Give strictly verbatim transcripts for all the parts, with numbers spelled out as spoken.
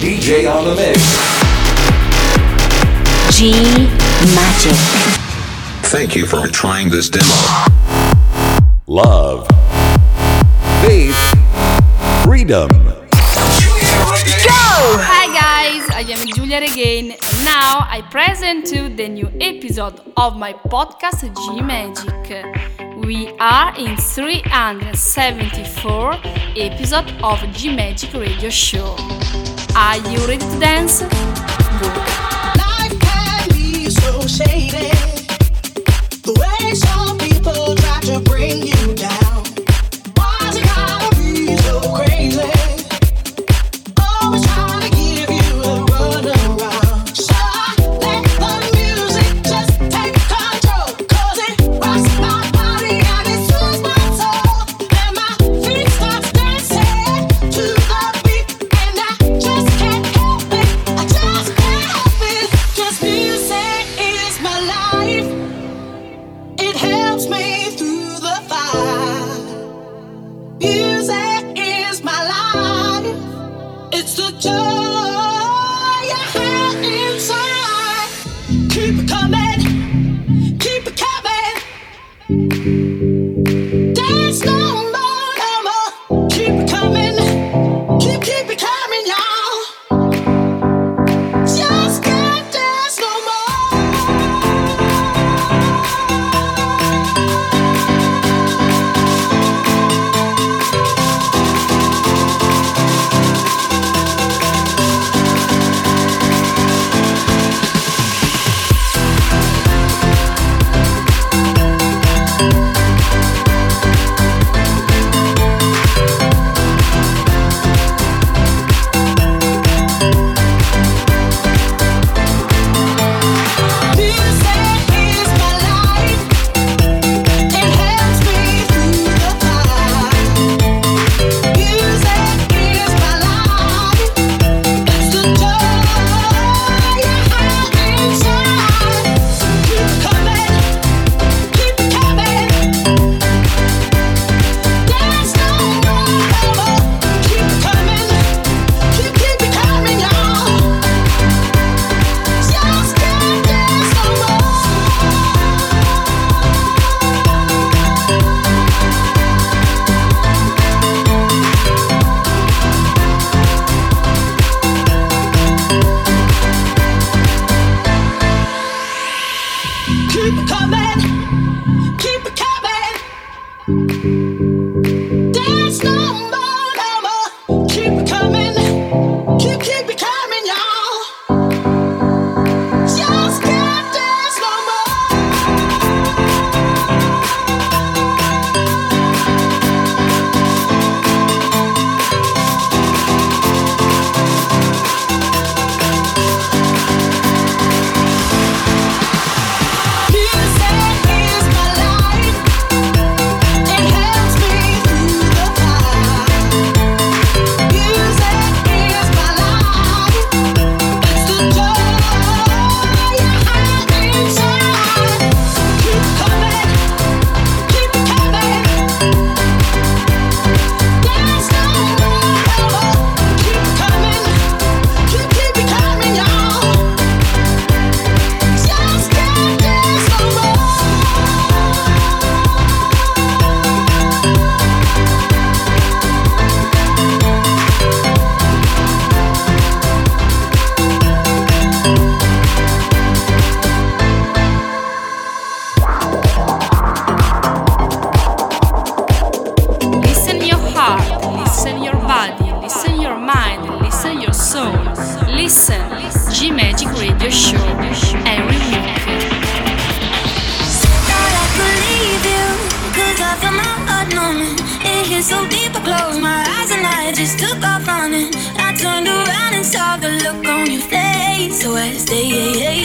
D J on the mix. G Magic. Thank you for trying this demo. Love, faith, freedom. Go! Hi guys, I am Giulia Regain. Now I present you the new episode of my podcast G Magic. We are in three hundred seventy-four episode of G Magic Radio Show. Are you ready to dance? Good. Life can be so shady. The way some people try to bring you down. Why's it gotta be so crazy? Always trying to give you a runaround. So let the music just take control, 'cause it rocks my so deep, I closed my eyes and I just took off running. I turned around and saw the look on your face, so I stay, stay.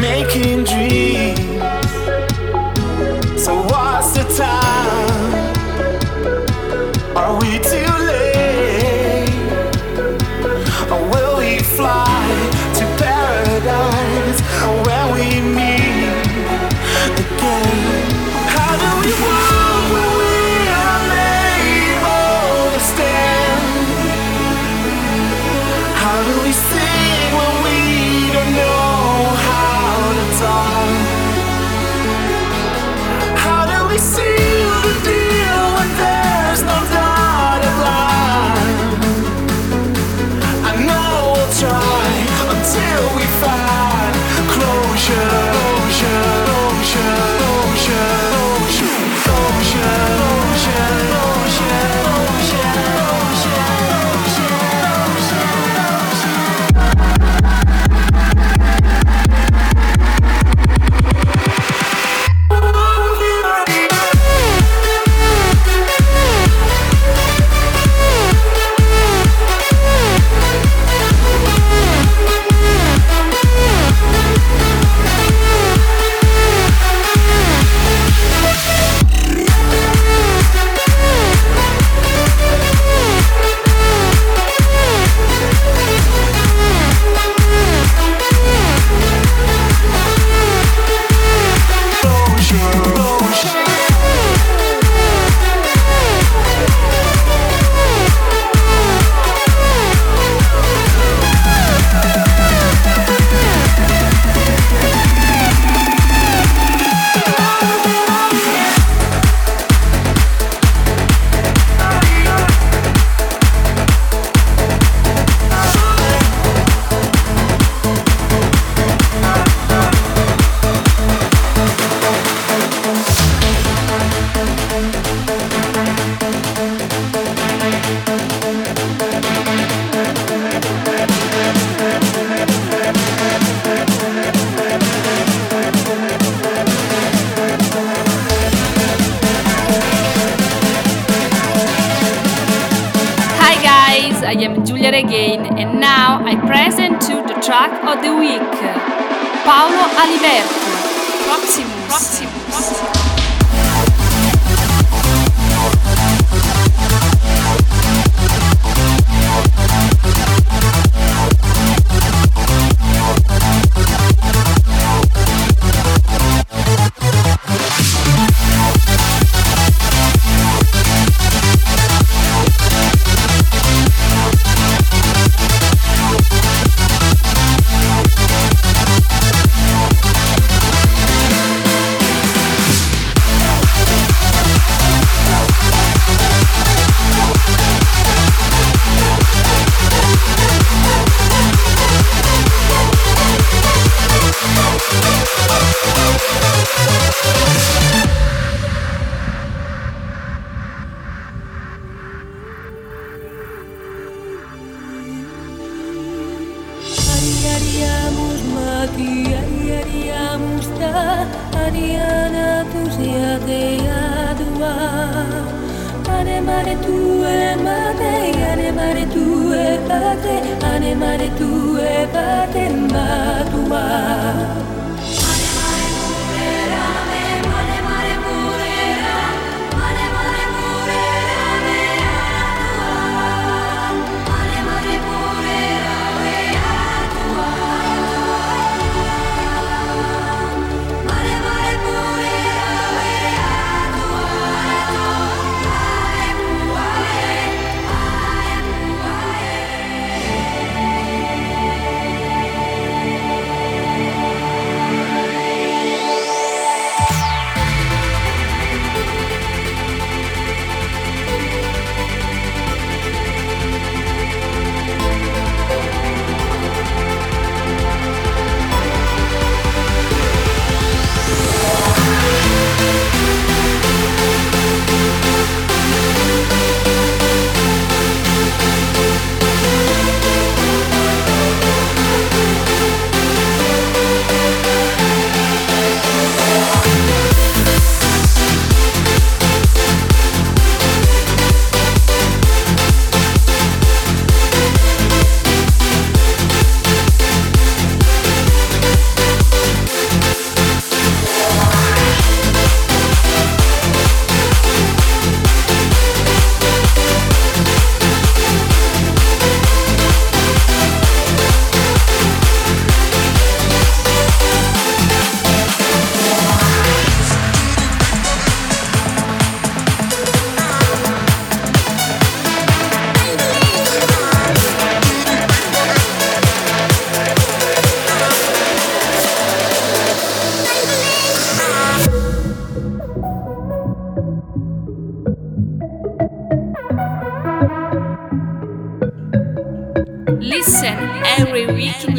Making dreams. fly to paradise where we meet again. How do we walk when we are unable to stand? How do we sing when we don't know how to talk? How do we seal the deal when there's no dotted line? I know we'll try until we find closure, closure, closure, closure, closure, closure, closure, closure, closure, I am Giulia Regain, and now I present to the track of the week, Paolo Aliberti, Proximus. Proximus. Proximus.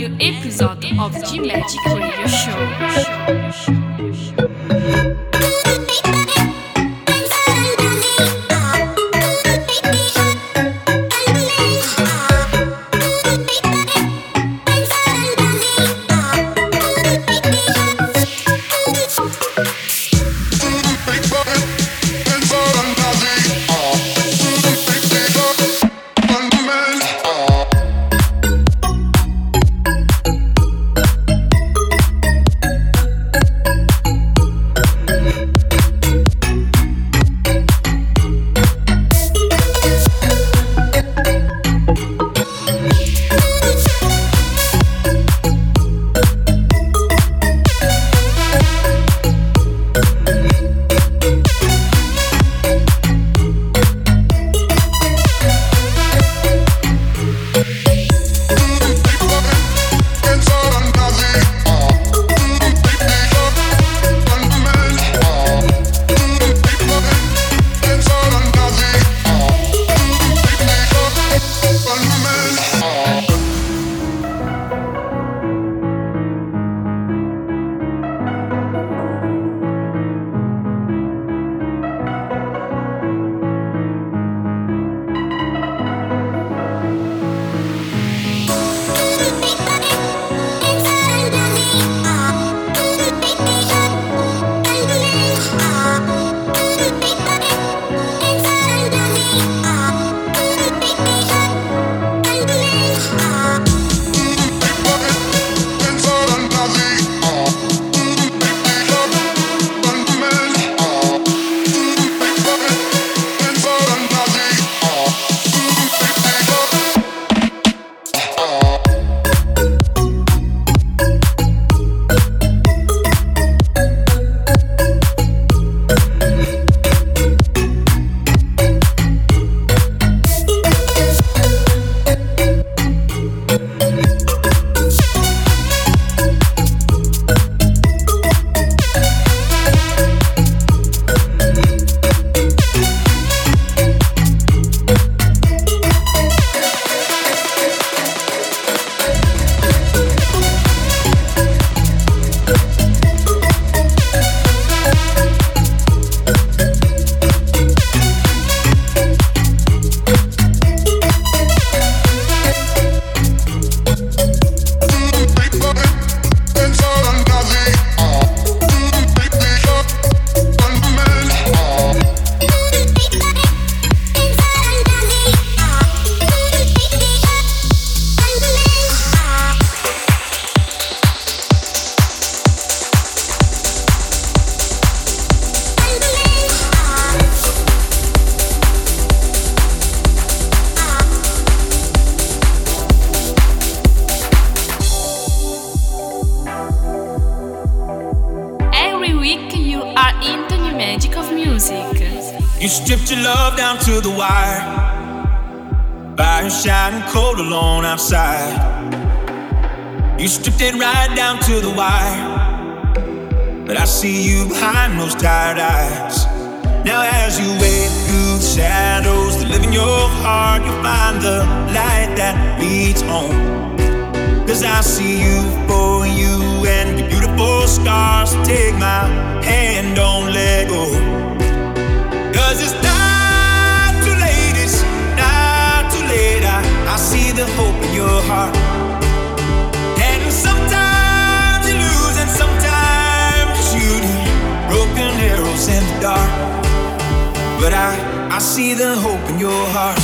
new episode of G Magic Radio Show. Outside. You stripped it right down to the wire, but I see you behind those tired eyes. Now as you wade through the shadows that live in your heart, you'll find the light that leads home. Cause I see you for you and your beautiful scars. Take my hand, don't let go. Cause it's not too late, it's not too late. I I see the hope in your heart. And sometimes you lose and sometimes you shoot broken arrows in the dark. But I, I see the hope in your heart.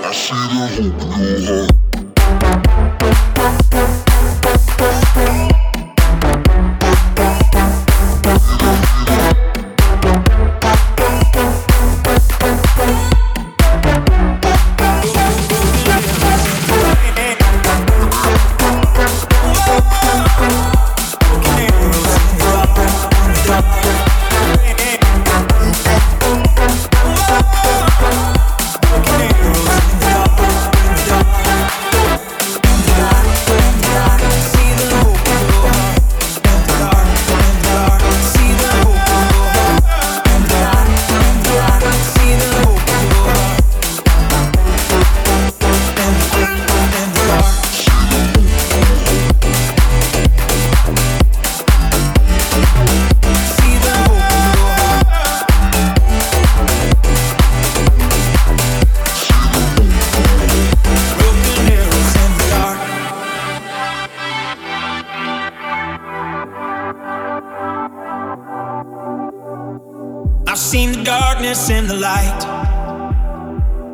I see the hope in your heart. seen the darkness and the light,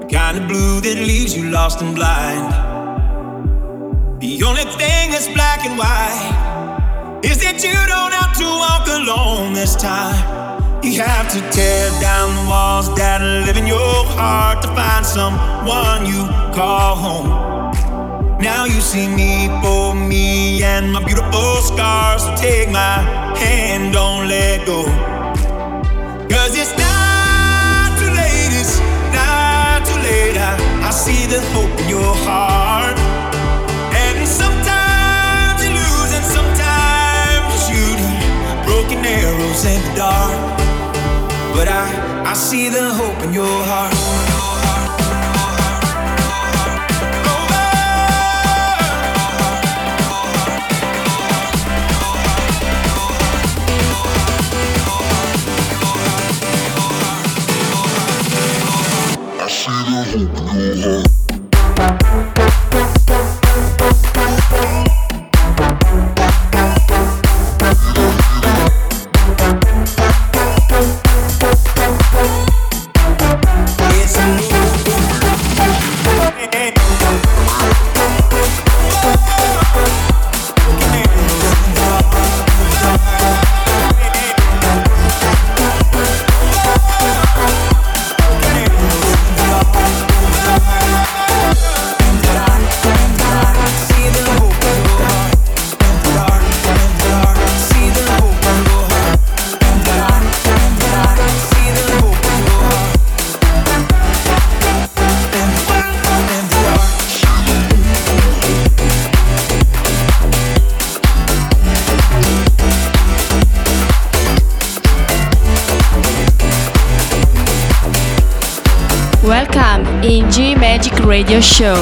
the kind of blue that leaves you lost and blind. The only thing that's black and white is that you don't have to walk alone this time. You have to tear down the walls that live in your heart to find someone you call home. Now you see me for me and my beautiful scars, so take my hand, don't let go. Cause it's not too late, it's not too late. I, I see the hope in your heart. And sometimes you lose and sometimes you shoot broken arrows in the dark. But I, I see the hope in your heart. Welcome in G Magic Radio Show.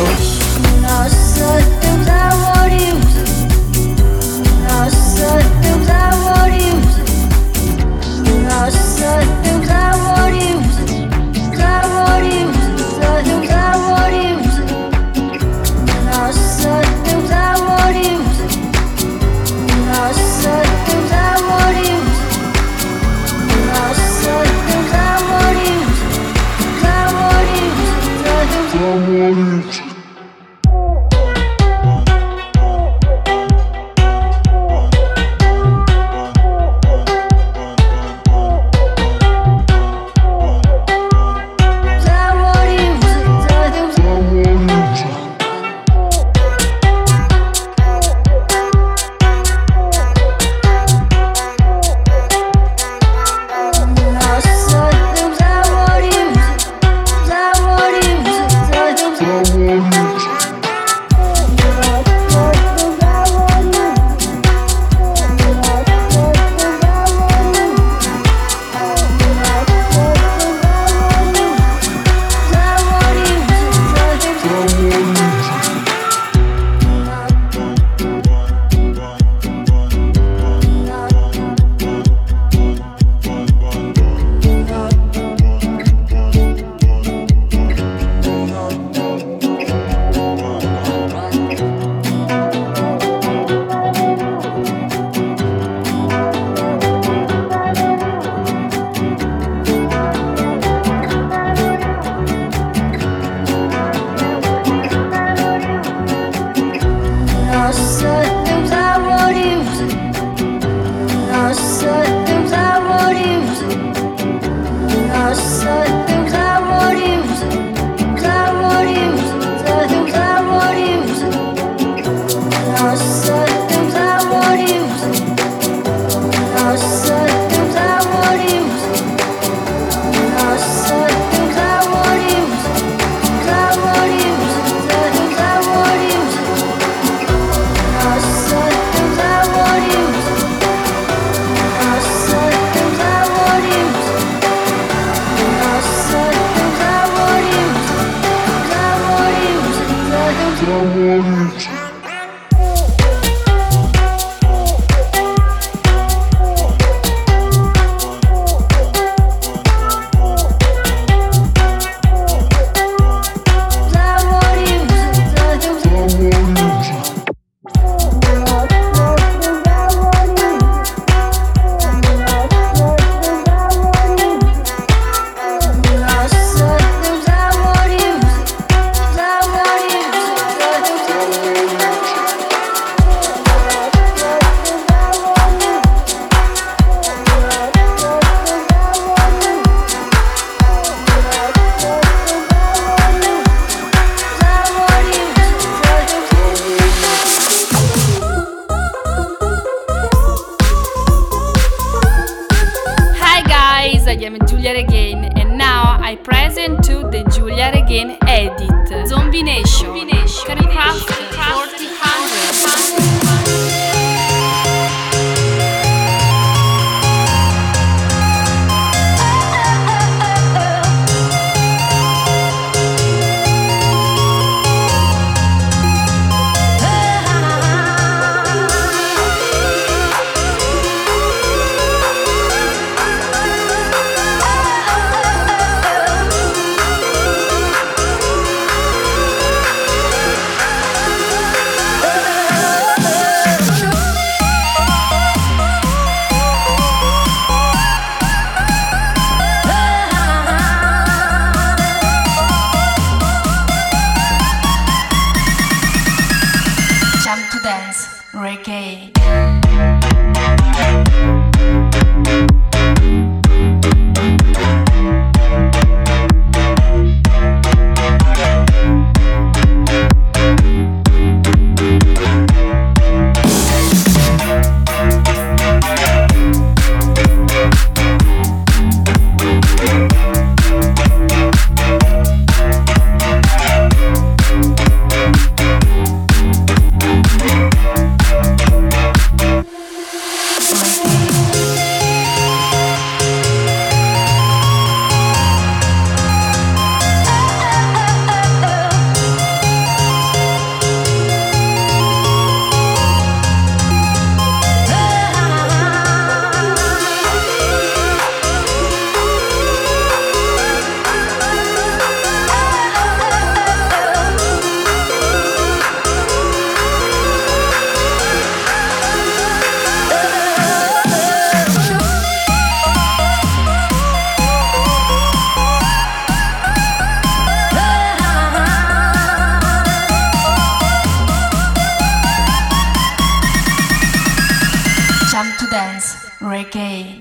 Regain.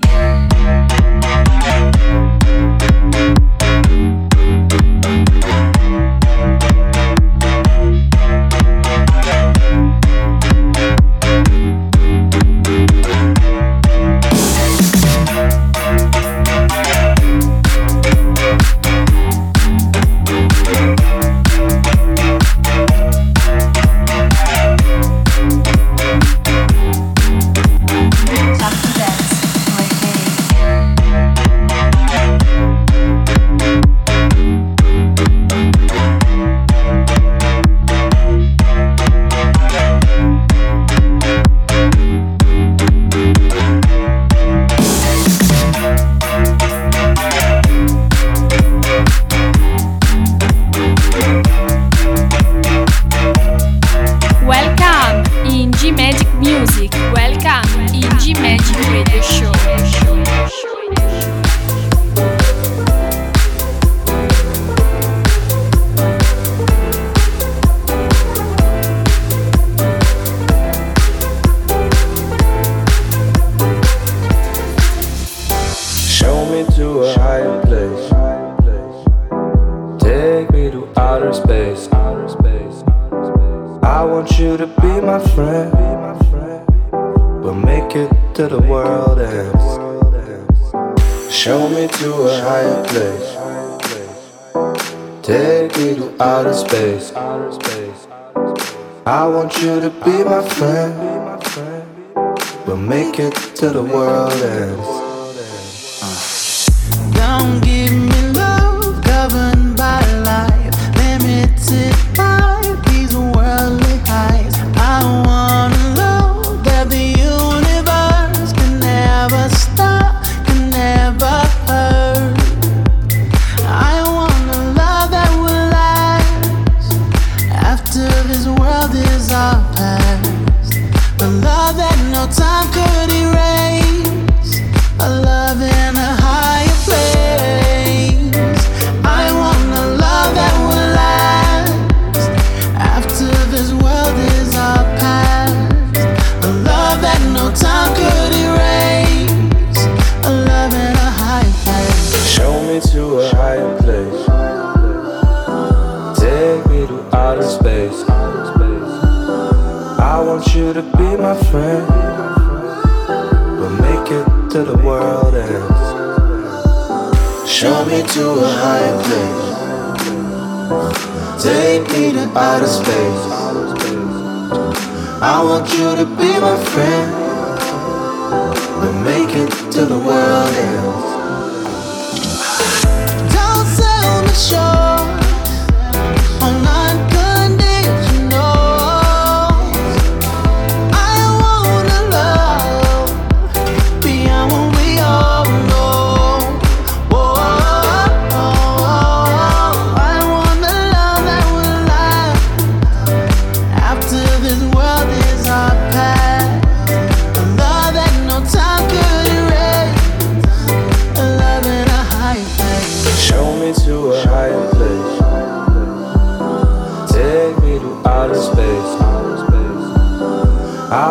This world is our past.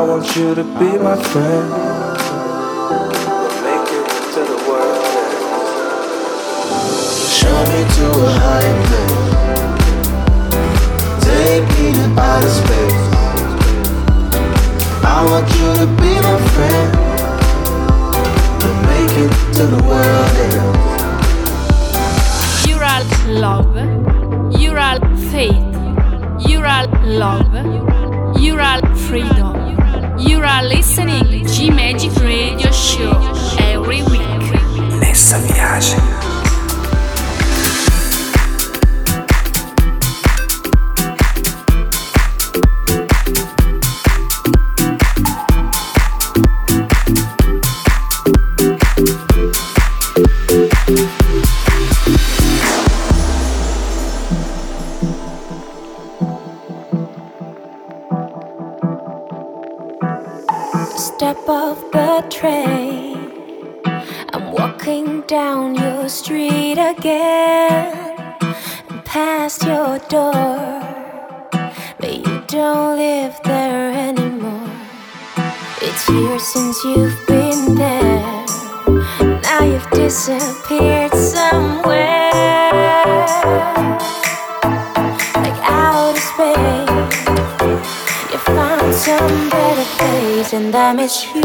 I want you to be my friend. We'll make it to the world end. Show me to a higher place. Take me to outer space. I want you to be my friend. We'll make it to the world end. Ural love, Ural faith, Ural love, Ural freedom. You are listening G Magic Radio Show every week. Nessa viagem. Step off the train, I'm walking down your street again, and past your door, but you don't live there anymore. It's years since you've been there, now you've disappeared somewhere, like outer space. You found some better place, and I miss you.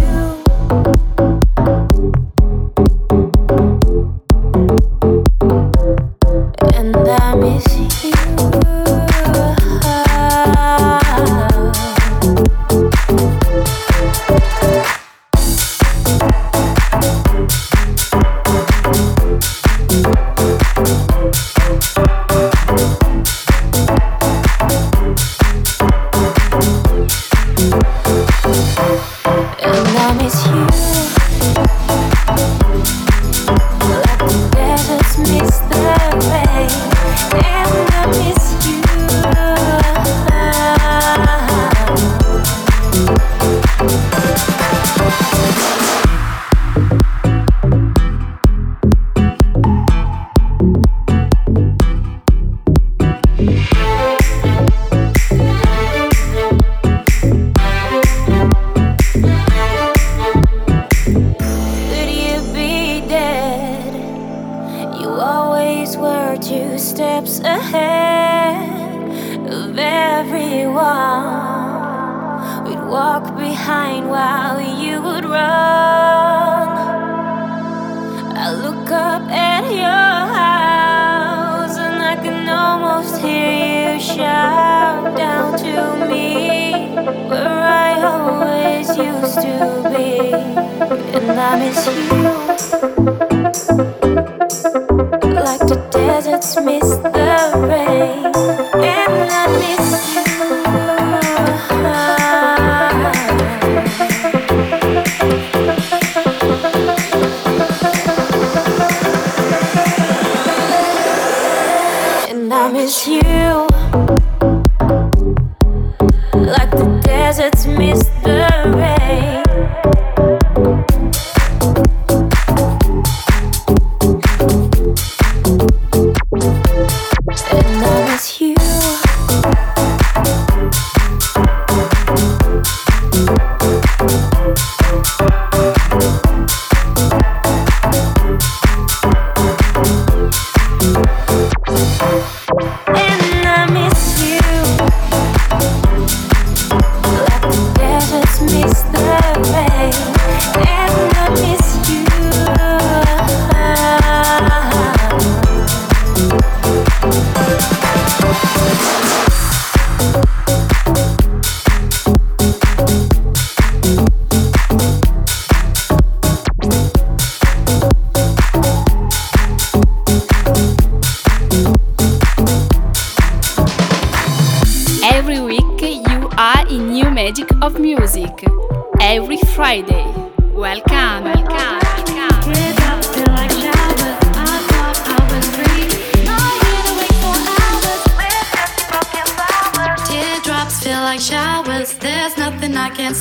Showers, there's nothing I can't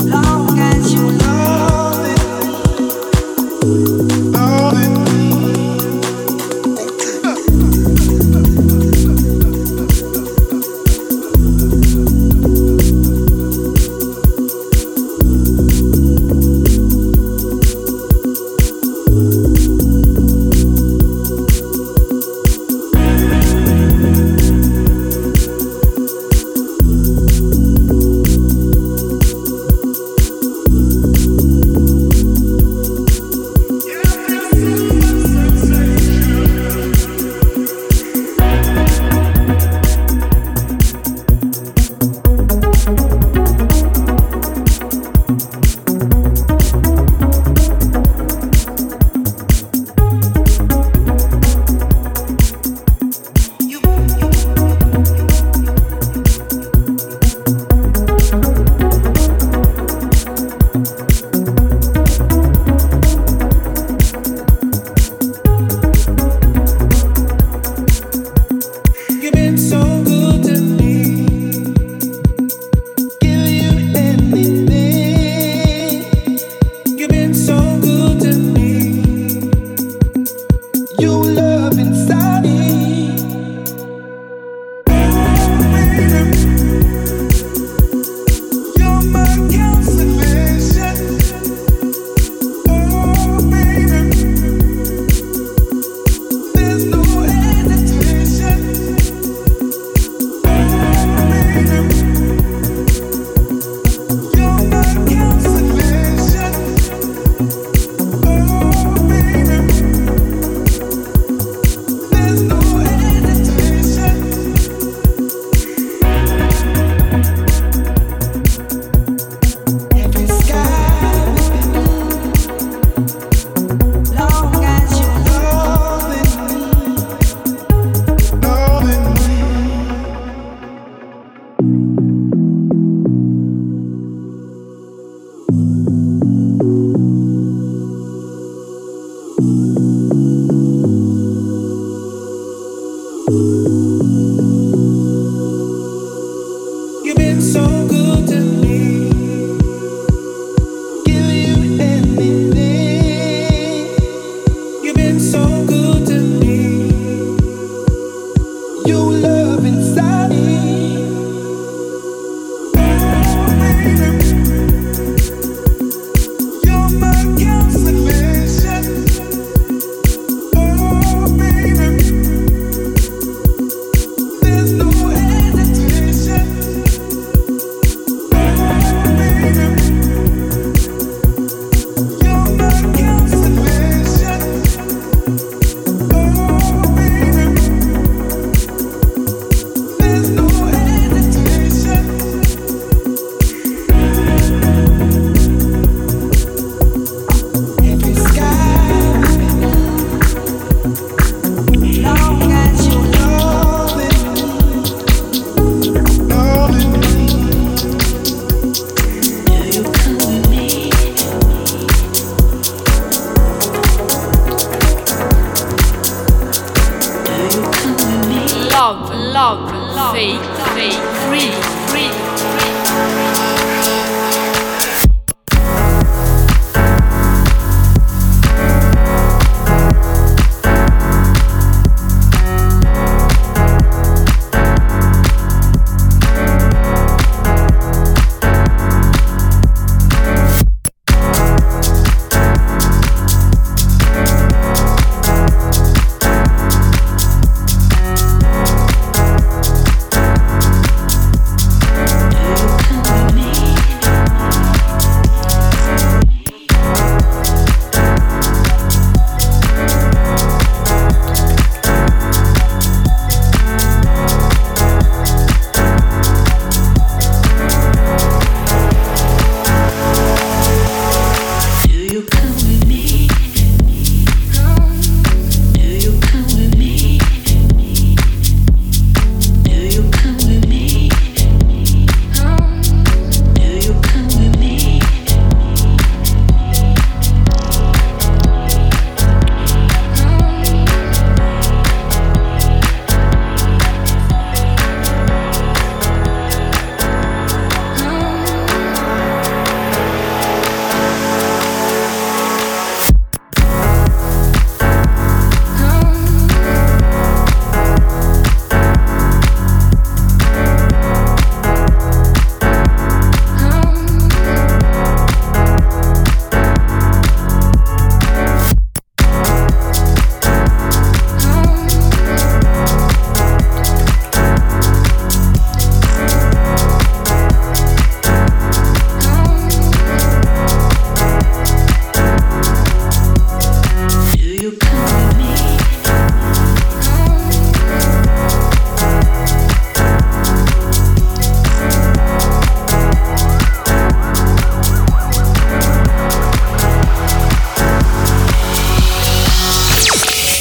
Long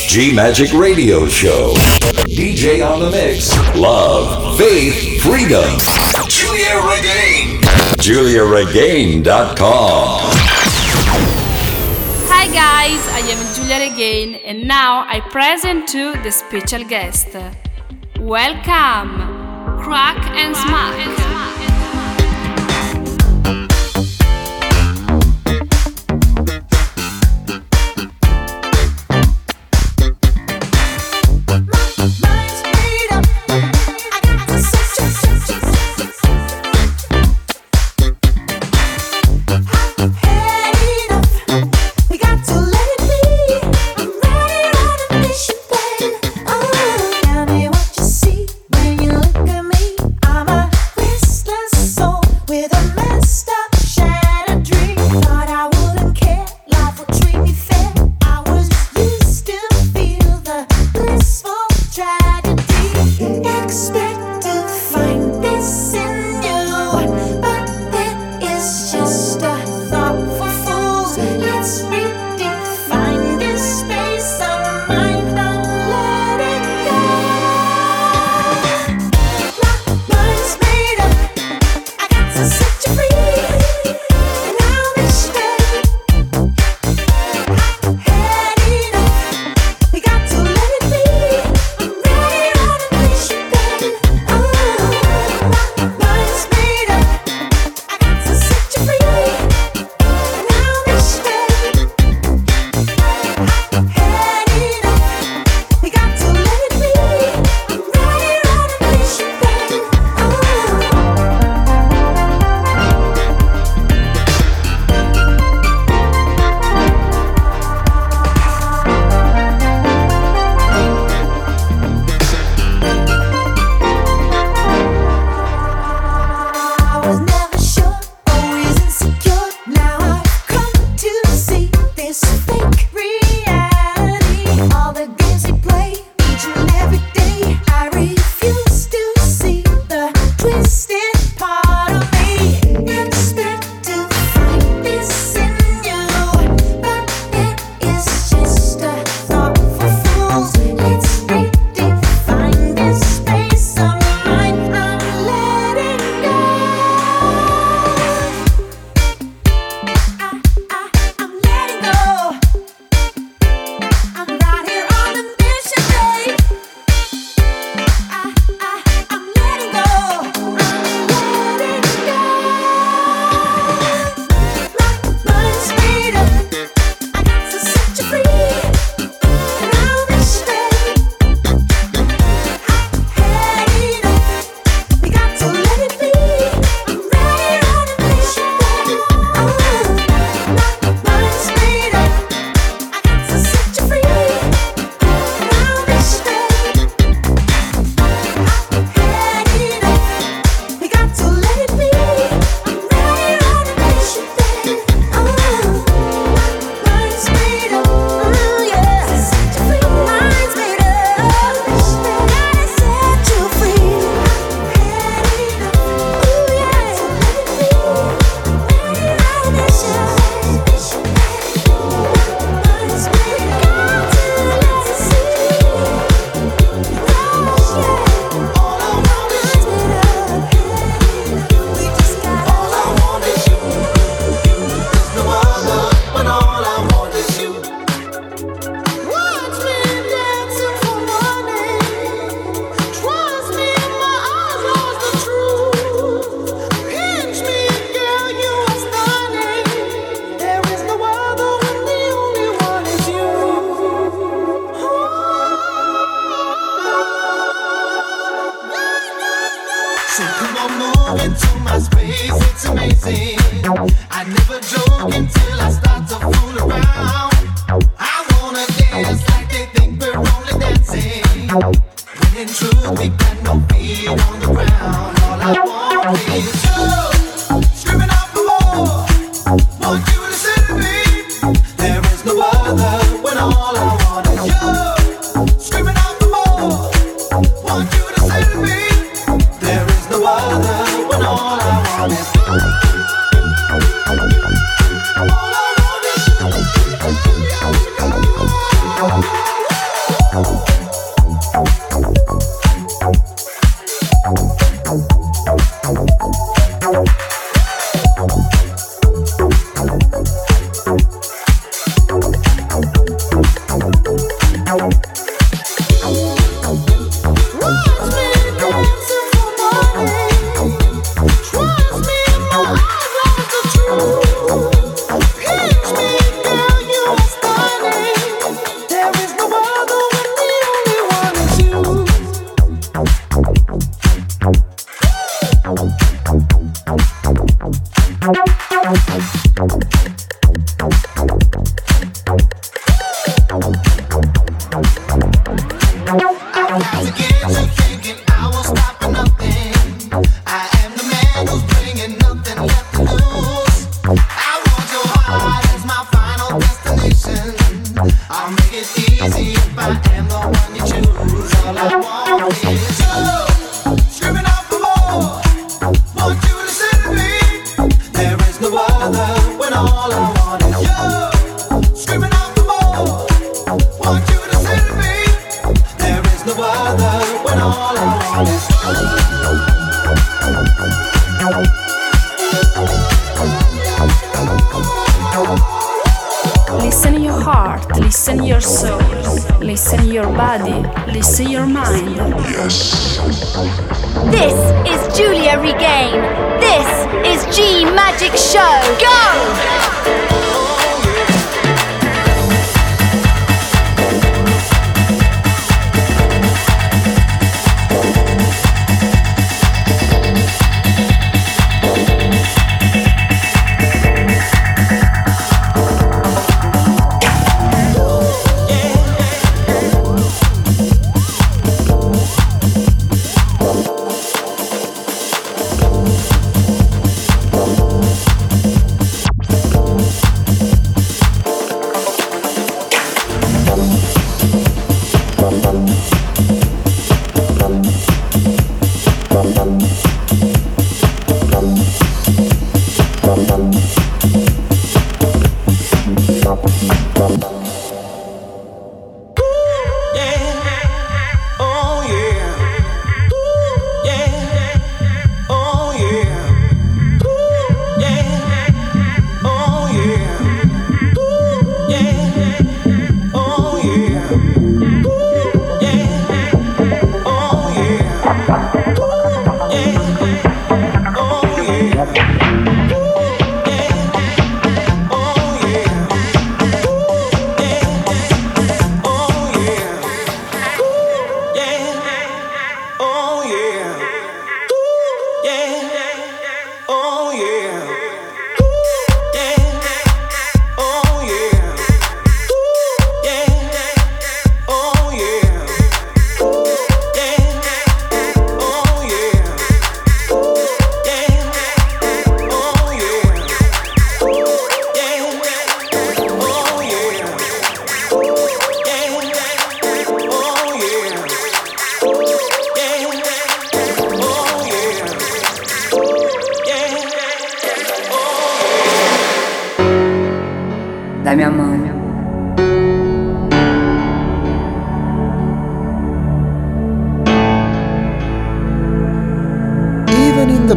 G Magic Radio Show. D J on the mix. Love, faith, freedom. Giulia Regain. Giulia Regain dot com. Hi guys, I am Giulia Regain and now I present to the special guest. Welcome, Crack and Smack. When all I want is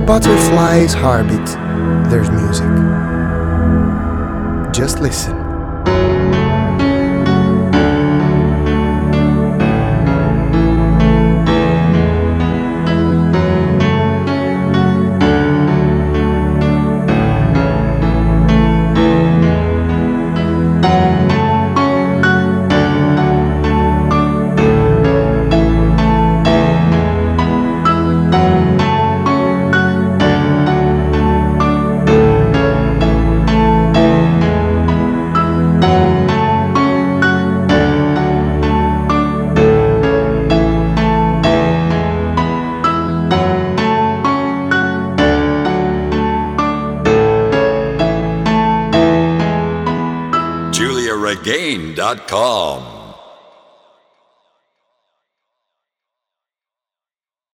Butterfly's heartbeat, there's music. Just listen. Giulia Regain dot com